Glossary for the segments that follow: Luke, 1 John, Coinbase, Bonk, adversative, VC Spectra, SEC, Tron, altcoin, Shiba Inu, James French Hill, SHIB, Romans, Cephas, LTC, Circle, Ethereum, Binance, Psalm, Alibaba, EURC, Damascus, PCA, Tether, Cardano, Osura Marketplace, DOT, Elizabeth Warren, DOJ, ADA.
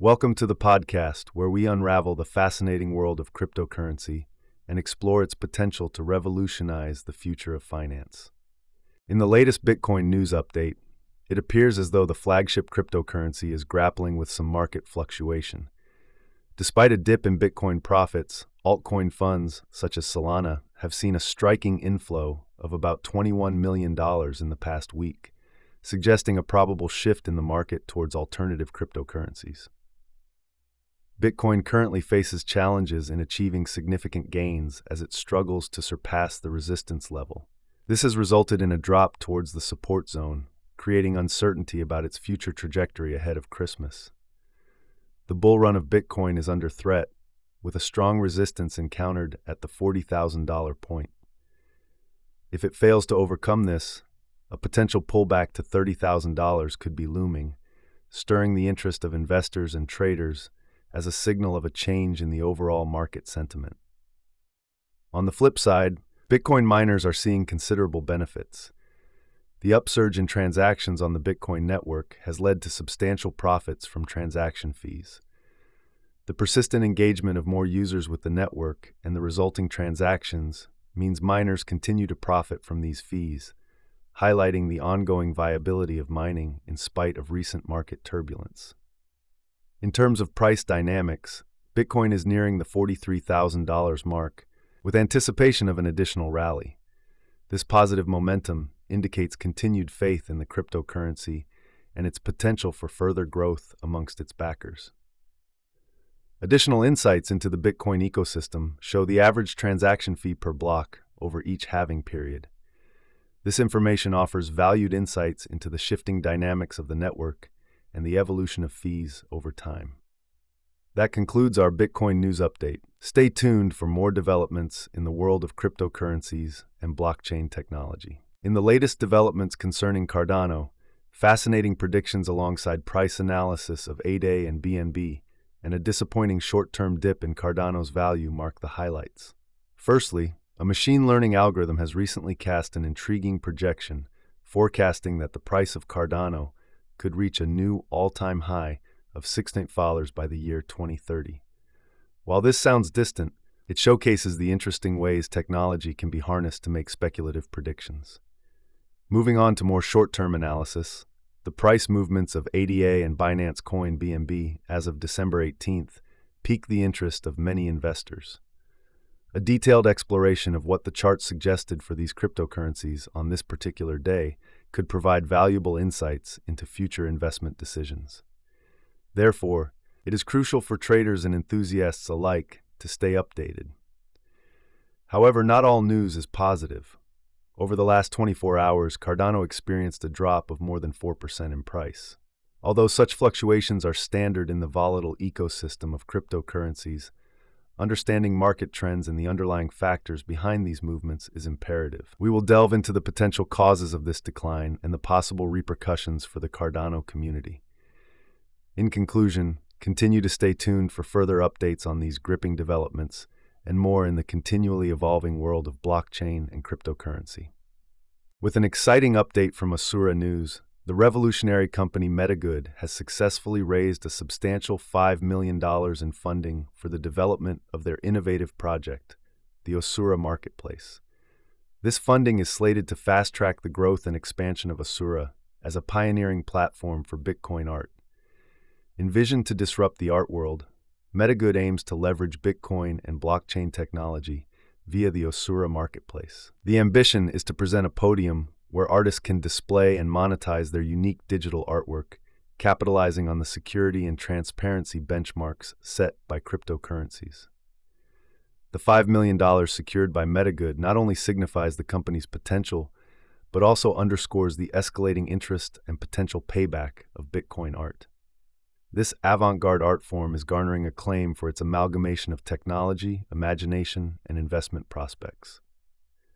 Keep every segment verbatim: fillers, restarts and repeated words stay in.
Welcome to the podcast, where we unravel the fascinating world of cryptocurrency and explore its potential to revolutionize the future of finance. In the latest Bitcoin news update, it appears as though the flagship cryptocurrency is grappling with some market fluctuation. Despite a dip in Bitcoin profits, altcoin funds such as Solana have seen a striking inflow of about twenty-one million dollars in the past week, suggesting a probable shift in the market towards alternative cryptocurrencies. Bitcoin currently faces challenges in achieving significant gains as it struggles to surpass the resistance level. This has resulted in a drop towards the support zone, creating uncertainty about its future trajectory ahead of Christmas. The bull run of Bitcoin is under threat, with a strong resistance encountered at the forty thousand dollar point. If it fails to overcome this, a potential pullback to thirty thousand dollars could be looming, stirring the interest of investors and traders as a signal of a change in the overall market sentiment. On the flip side, Bitcoin miners are seeing considerable benefits. The upsurge in transactions on the Bitcoin network has led to substantial profits from transaction fees. The persistent engagement of more users with the network and the resulting transactions means miners continue to profit from these fees, highlighting the ongoing viability of mining in spite of recent market turbulence. In terms of price dynamics, Bitcoin is nearing the forty-three thousand dollar mark, with anticipation of an additional rally. This positive momentum indicates continued faith in the cryptocurrency and its potential for further growth amongst its backers. Additional insights into the Bitcoin ecosystem show the average transaction fee per block over each halving period. This information offers valued insights into the shifting dynamics of the network and the evolution of fees over time. That concludes our Bitcoin news update. Stay tuned for more developments in the world of cryptocurrencies and blockchain technology. In the latest developments concerning Cardano, fascinating predictions alongside price analysis of A D A and B N B, and a disappointing short-term dip in Cardano's value mark the highlights. Firstly, a machine learning algorithm has recently cast an intriguing projection, forecasting that the price of Cardano could reach a new all-time high of six dollars by the year twenty thirty. While this sounds distant, it showcases the interesting ways technology can be harnessed to make speculative predictions. Moving on to more short-term analysis, the price movements of A D A and Binance Coin B N B as of December eighteenth piqued the interest of many investors. A detailed exploration of what the chart suggested for these cryptocurrencies on this particular day could provide valuable insights into future investment decisions. Therefore, it is crucial for traders and enthusiasts alike to stay updated. However, not all news is positive. Over the last twenty-four hours, Cardano experienced a drop of more than four percent in price. Although such fluctuations are standard in the volatile ecosystem of cryptocurrencies, understanding market trends and the underlying factors behind these movements is imperative. We will delve into the potential causes of this decline and the possible repercussions for the Cardano community. In conclusion, continue to stay tuned for further updates on these gripping developments and more in the continually evolving world of blockchain and cryptocurrency. With an exciting update from Osura News, the revolutionary company MetaGood has successfully raised a substantial five million dollars in funding for the development of their innovative project, the Osura Marketplace. This funding is slated to fast-track the growth and expansion of Osura as a pioneering platform for Bitcoin art. Envisioned to disrupt the art world, MetaGood aims to leverage Bitcoin and blockchain technology via the Osura Marketplace. The ambition is to present a podium where artists can display and monetize their unique digital artwork, capitalizing on the security and transparency benchmarks set by cryptocurrencies. The five million dollars secured by MetaGood not only signifies the company's potential, but also underscores the escalating interest and potential payback of Bitcoin art. This avant-garde art form is garnering acclaim for its amalgamation of technology, imagination, and investment prospects.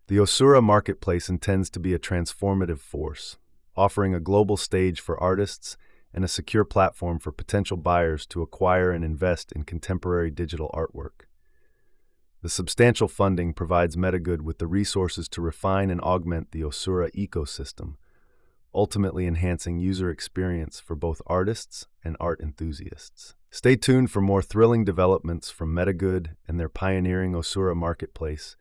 The Osura Marketplace intends to be a transformative force, offering a global stage for artists and a secure platform for potential buyers to acquire and invest in contemporary digital artwork. The substantial funding provides MetaGood with the resources to refine and augment the Osura ecosystem, ultimately enhancing user experience for both artists and art enthusiasts. Stay tuned for more thrilling developments from MetaGood and their pioneering Osura Marketplace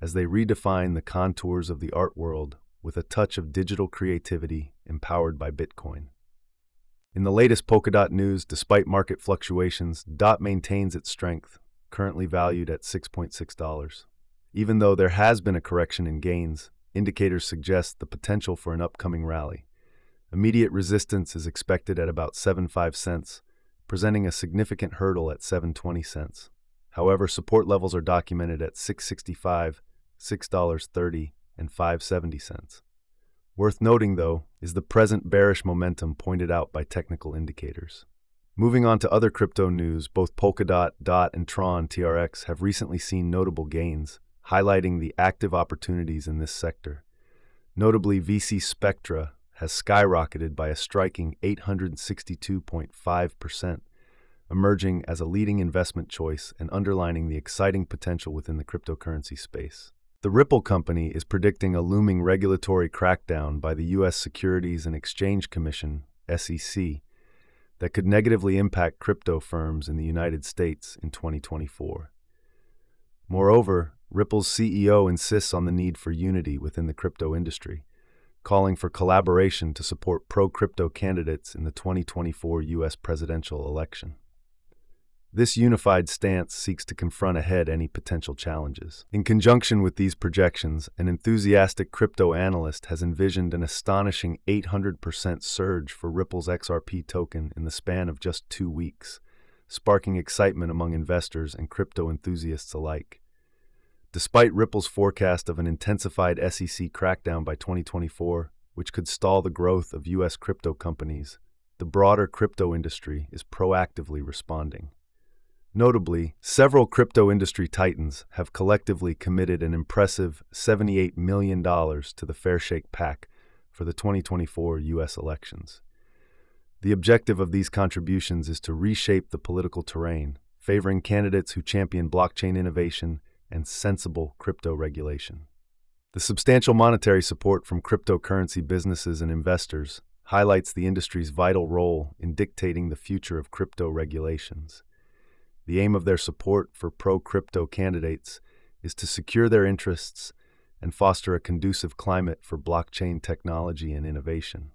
as they redefine the contours of the art world with a touch of digital creativity empowered by Bitcoin. In the latest Polkadot news, despite market fluctuations, D O T maintains its strength, currently valued at six point six dollars. Even though there has been a correction in gains, indicators suggest the potential for an upcoming rally. Immediate resistance is expected at about seventy-five cents, presenting a significant hurdle at seven twenty cents. However, support levels are documented at six sixty-five, six thirty, and five seventy cents. Worth noting, though, is the present bearish momentum pointed out by technical indicators. Moving on to other crypto news, both Polkadot, D O T, and Tron T R X have recently seen notable gains, highlighting the active opportunities in this sector. Notably, V C Spectra has skyrocketed by a striking eight hundred sixty-two point five percent, emerging as a leading investment choice and underlining the exciting potential within the cryptocurrency space. The Ripple company is predicting a looming regulatory crackdown by the U S Securities and Exchange Commission, S E C, that could negatively impact crypto firms in the United States in twenty twenty-four. Moreover, Ripple's C E O insists on the need for unity within the crypto industry, calling for collaboration to support pro-crypto candidates in the twenty twenty-four U S presidential election. This unified stance seeks to confront ahead any potential challenges. In conjunction with these projections, an enthusiastic crypto analyst has envisioned an astonishing eight hundred percent surge for Ripple's X R P token in the span of just two weeks, sparking excitement among investors and crypto enthusiasts alike. Despite Ripple's forecast of an intensified S E C crackdown by twenty twenty-four, which could stall the growth of U S crypto companies, the broader crypto industry is proactively responding. Notably, several crypto industry titans have collectively committed an impressive seventy-eight million dollars to the Fairshake PAC for the twenty twenty-four U S elections. The objective of these contributions is to reshape the political terrain, favoring candidates who champion blockchain innovation and sensible crypto regulation. The substantial monetary support from cryptocurrency businesses and investors highlights the industry's vital role in dictating the future of crypto regulations. The aim of their support for pro-crypto candidates is to secure their interests and foster a conducive climate for blockchain technology and innovation.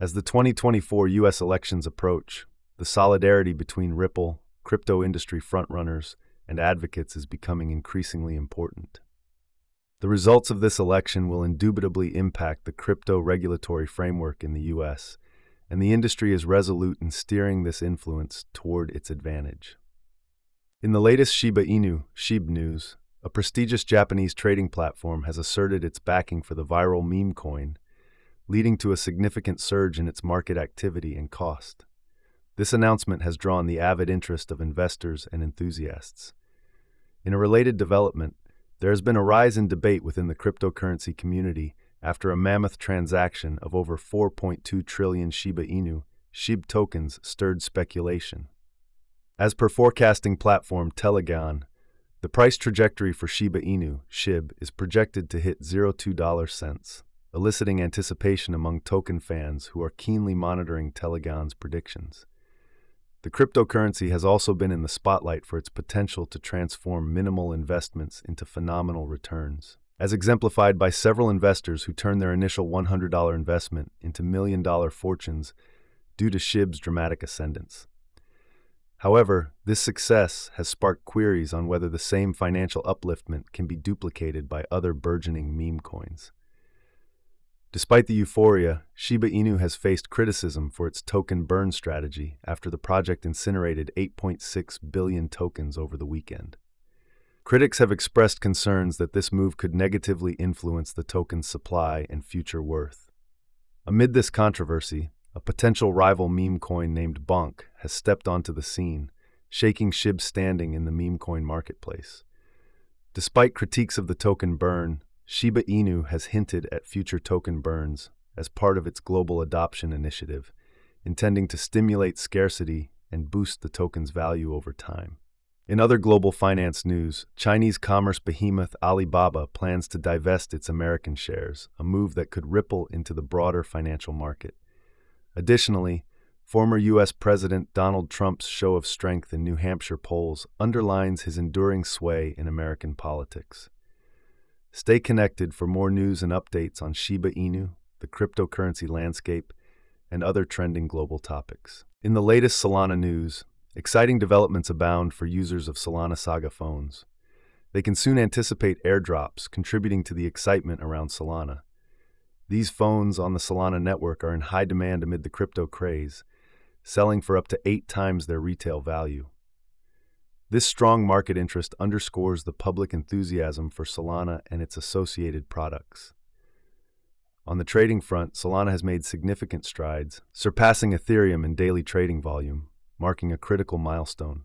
As the twenty twenty-four U S elections approach, the solidarity between Ripple, crypto industry frontrunners, and advocates is becoming increasingly important. The results of this election will indubitably impact the crypto regulatory framework in the U S, and the industry is resolute in steering this influence toward its advantage. In the latest Shiba Inu, S H I B news, a prestigious Japanese trading platform has asserted its backing for the viral meme coin, leading to a significant surge in its market activity and cost. This announcement has drawn the avid interest of investors and enthusiasts. In a related development, there has been a rise in debate within the cryptocurrency community after a mammoth transaction of over four point two trillion Shiba Inu, S H I B tokens stirred speculation. As per forecasting platform Telegon, the price trajectory for Shiba Inu, S H I B, is projected to hit zero point two cents, eliciting anticipation among token fans who are keenly monitoring Telegon's predictions. The cryptocurrency has also been in the spotlight for its potential to transform minimal investments into phenomenal returns, as exemplified by several investors who turned their initial one hundred dollar investment into million-dollar fortunes due to S H I B's dramatic ascendance. However, this success has sparked queries on whether the same financial upliftment can be duplicated by other burgeoning meme coins. Despite the euphoria, Shiba Inu has faced criticism for its token burn strategy after the project incinerated eight point six billion tokens over the weekend. Critics have expressed concerns that this move could negatively influence the token's supply and future worth. Amid this controversy, a potential rival meme coin named Bonk has stepped onto the scene, shaking S H I B's standing in the meme coin marketplace. Despite critiques of the token burn, Shiba Inu has hinted at future token burns as part of its global adoption initiative, intending to stimulate scarcity and boost the token's value over time. In other global finance news, Chinese commerce behemoth Alibaba plans to divest its American shares, a move that could ripple into the broader financial market. Additionally, Former U S President Donald Trump's show of strength in New Hampshire polls underlines his enduring sway in American politics. Stay connected for more news and updates on Shiba Inu, the cryptocurrency landscape, and other trending global topics. In the latest Solana news, exciting developments abound for users of Solana Saga phones. They can soon anticipate airdrops, contributing to the excitement around Solana. These phones on the Solana network are in high demand amid the crypto craze, selling for up to eight times their retail value. This strong market interest underscores the public enthusiasm for Solana and its associated products. On the trading front, Solana has made significant strides, surpassing Ethereum in daily trading volume, marking a critical milestone.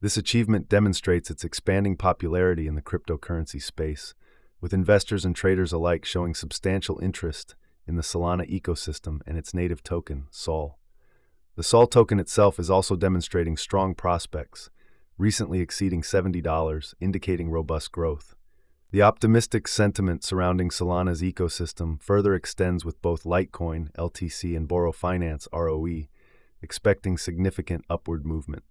This achievement demonstrates its expanding popularity in the cryptocurrency space, with investors and traders alike showing substantial interest in the Solana ecosystem and its native token, Sol. The Sol token itself is also demonstrating strong prospects, recently exceeding seventy dollars, indicating robust growth. The optimistic sentiment surrounding Solana's ecosystem further extends with both Litecoin, L T C, and Boro Finance, R O E, expecting significant upward movement.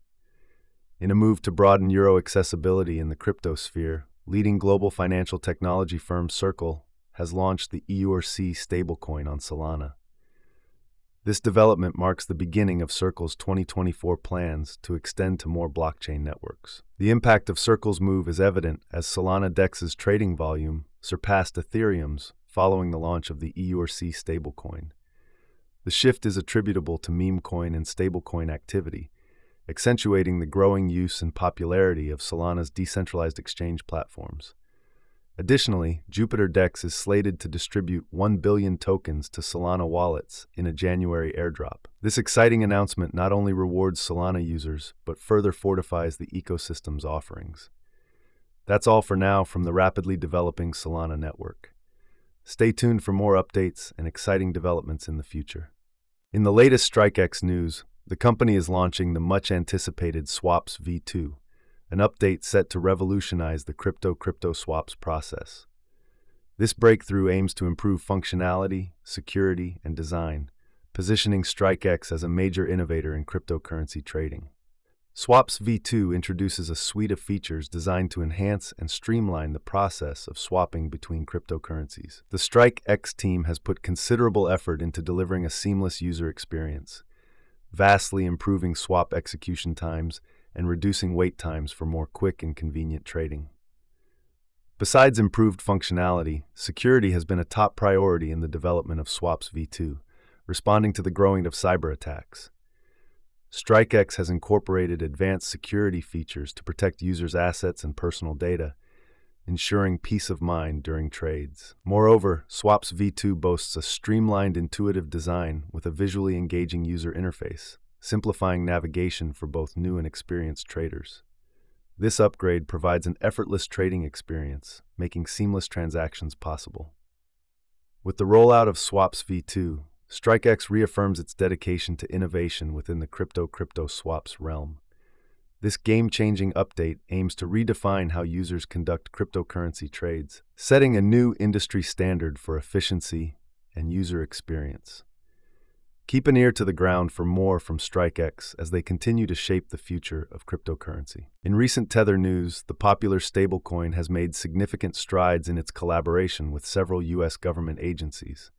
In a move to broaden Euro accessibility in the crypto sphere, leading global financial technology firm Circle has launched the E U R C stablecoin on Solana. This development marks the beginning of Circle's twenty twenty-four plans to extend to more blockchain networks. The impact of Circle's move is evident as Solana Dex's trading volume surpassed Ethereum's following the launch of the E U R C stablecoin. The shift is attributable to meme coin and stablecoin activity, accentuating the growing use and popularity of Solana's decentralized exchange platforms. Additionally, Jupiter Dex is slated to distribute one billion tokens to Solana wallets in a January airdrop. This exciting announcement not only rewards Solana users, but further fortifies the ecosystem's offerings. That's all for now from the rapidly developing Solana network. Stay tuned for more updates and exciting developments in the future. In the latest StrikeX news, the company is launching the much-anticipated Swaps V two, an update set to revolutionize the crypto-crypto swaps process. This breakthrough aims to improve functionality, security, and design, positioning StrikeX as a major innovator in cryptocurrency trading. Swaps V two introduces a suite of features designed to enhance and streamline the process of swapping between cryptocurrencies. The StrikeX team has put considerable effort into delivering a seamless user experience, vastly improving swap execution times and reducing wait times for more quick and convenient trading. Besides improved functionality, security has been a top priority in the development of Swaps V two, responding to the growing of cyber attacks. StrikeX has incorporated advanced security features to protect users' assets and personal data, ensuring peace of mind during trades. Moreover, Swaps V two boasts a streamlined, intuitive design with a visually engaging user interface, simplifying navigation for both new and experienced traders. This upgrade provides an effortless trading experience, making seamless transactions possible. With the rollout of Swaps V two, StrikeX reaffirms its dedication to innovation within the crypto-crypto swaps realm. This game-changing update aims to redefine how users conduct cryptocurrency trades, setting a new industry standard for efficiency and user experience. Keep an ear to the ground for more from StrikeX as they continue to shape the future of cryptocurrency. In recent Tether news, the popular stablecoin has made significant strides in its collaboration with several U S government agencies.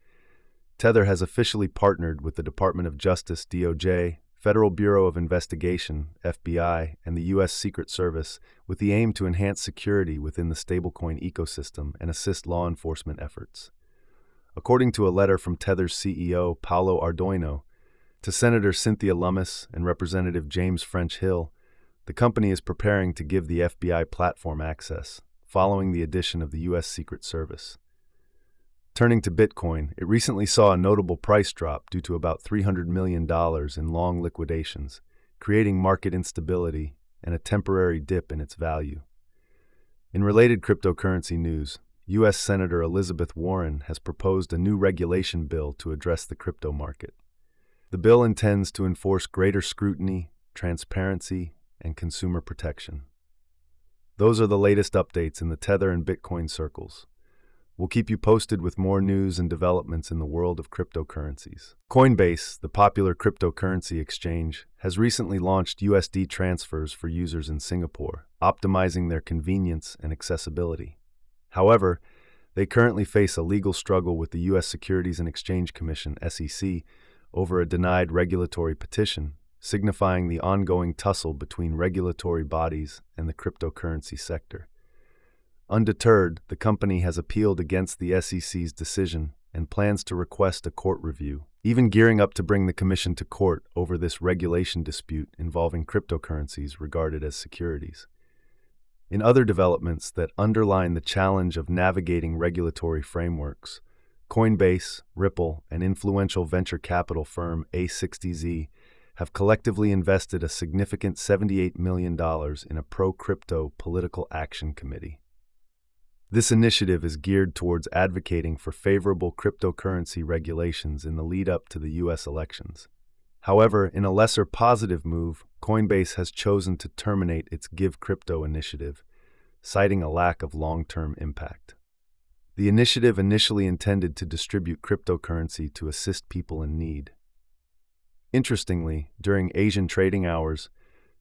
Tether has officially partnered with the Department of Justice, D O J, Federal Bureau of Investigation, F B I, and the U S Secret Service with the aim to enhance security within the stablecoin ecosystem and assist law enforcement efforts. According to a letter from Tether's C E O, Paolo Ardoino, to Senator Cynthia Lummis and Representative James French Hill, the company is preparing to give the F B I platform access, following the addition of the U S Secret Service. Turning to Bitcoin, it recently saw a notable price drop due to about three hundred million dollars in long liquidations, creating market instability and a temporary dip in its value. In related cryptocurrency news, U S Senator Elizabeth Warren has proposed a new regulation bill to address the crypto market. The bill intends to enforce greater scrutiny, transparency, and consumer protection. Those are the latest updates in the Tether and Bitcoin circles. We'll keep you posted with more news and developments in the world of cryptocurrencies. Coinbase, the popular cryptocurrency exchange, has recently launched U S D transfers for users in Singapore, optimizing their convenience and accessibility. However, they currently face a legal struggle with the U S Securities and Exchange Commission, S E C, over a denied regulatory petition, signifying the ongoing tussle between regulatory bodies and the cryptocurrency sector. Undeterred, the company has appealed against the S E C's decision and plans to request a court review, even gearing up to bring the commission to court over this regulation dispute involving cryptocurrencies regarded as securities. In other developments that underline the challenge of navigating regulatory frameworks, Coinbase, Ripple, and influential venture capital firm A sixty Z have collectively invested a significant seventy-eight million dollars in a pro-crypto political action committee. This initiative is geared towards advocating for favorable cryptocurrency regulations in the lead-up to the U S elections. However, in a lesser positive move, Coinbase has chosen to terminate its Give Crypto initiative, citing a lack of long-term impact. The initiative initially intended to distribute cryptocurrency to assist people in need. Interestingly, during Asian trading hours,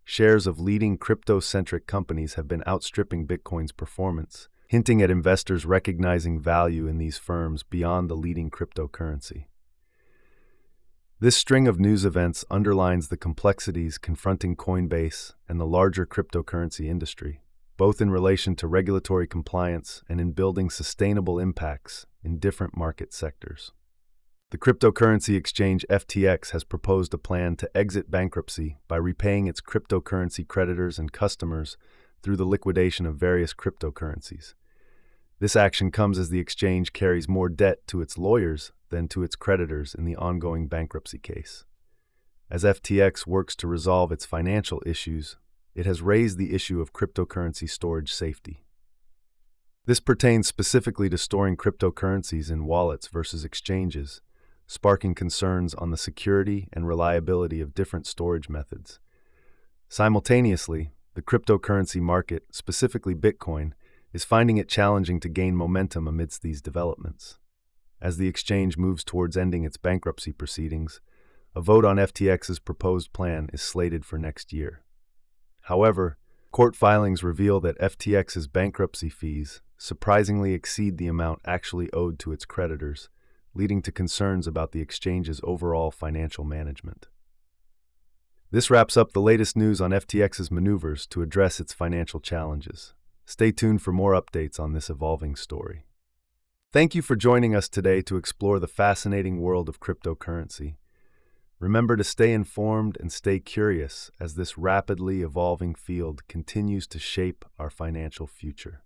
shares of leading crypto-centric companies have been outstripping Bitcoin's performance, hinting at investors recognizing value in these firms beyond the leading cryptocurrency. This string of news events underlines the complexities confronting Coinbase and the larger cryptocurrency industry, both in relation to regulatory compliance and in building sustainable impacts in different market sectors. The cryptocurrency exchange F T X has proposed a plan to exit bankruptcy by repaying its cryptocurrency creditors and customers through the liquidation of various cryptocurrencies. This action comes as the exchange carries more debt to its lawyers than to its creditors in the ongoing bankruptcy case. As F T X works to resolve its financial issues, it has raised the issue of cryptocurrency storage safety. This pertains specifically to storing cryptocurrencies in wallets versus exchanges, sparking concerns on the security and reliability of different storage methods. Simultaneously, the cryptocurrency market, specifically Bitcoin, is finding it challenging to gain momentum amidst these developments. As the exchange moves towards ending its bankruptcy proceedings, a vote on F T X's proposed plan is slated for next year. However, court filings reveal that F T X's bankruptcy fees surprisingly exceed the amount actually owed to its creditors, leading to concerns about the exchange's overall financial management. This wraps up the latest news on F T X's maneuvers to address its financial challenges. Stay tuned for more updates on this evolving story. Thank you for joining us today to explore the fascinating world of cryptocurrency. Remember to stay informed and stay curious as this rapidly evolving field continues to shape our financial future.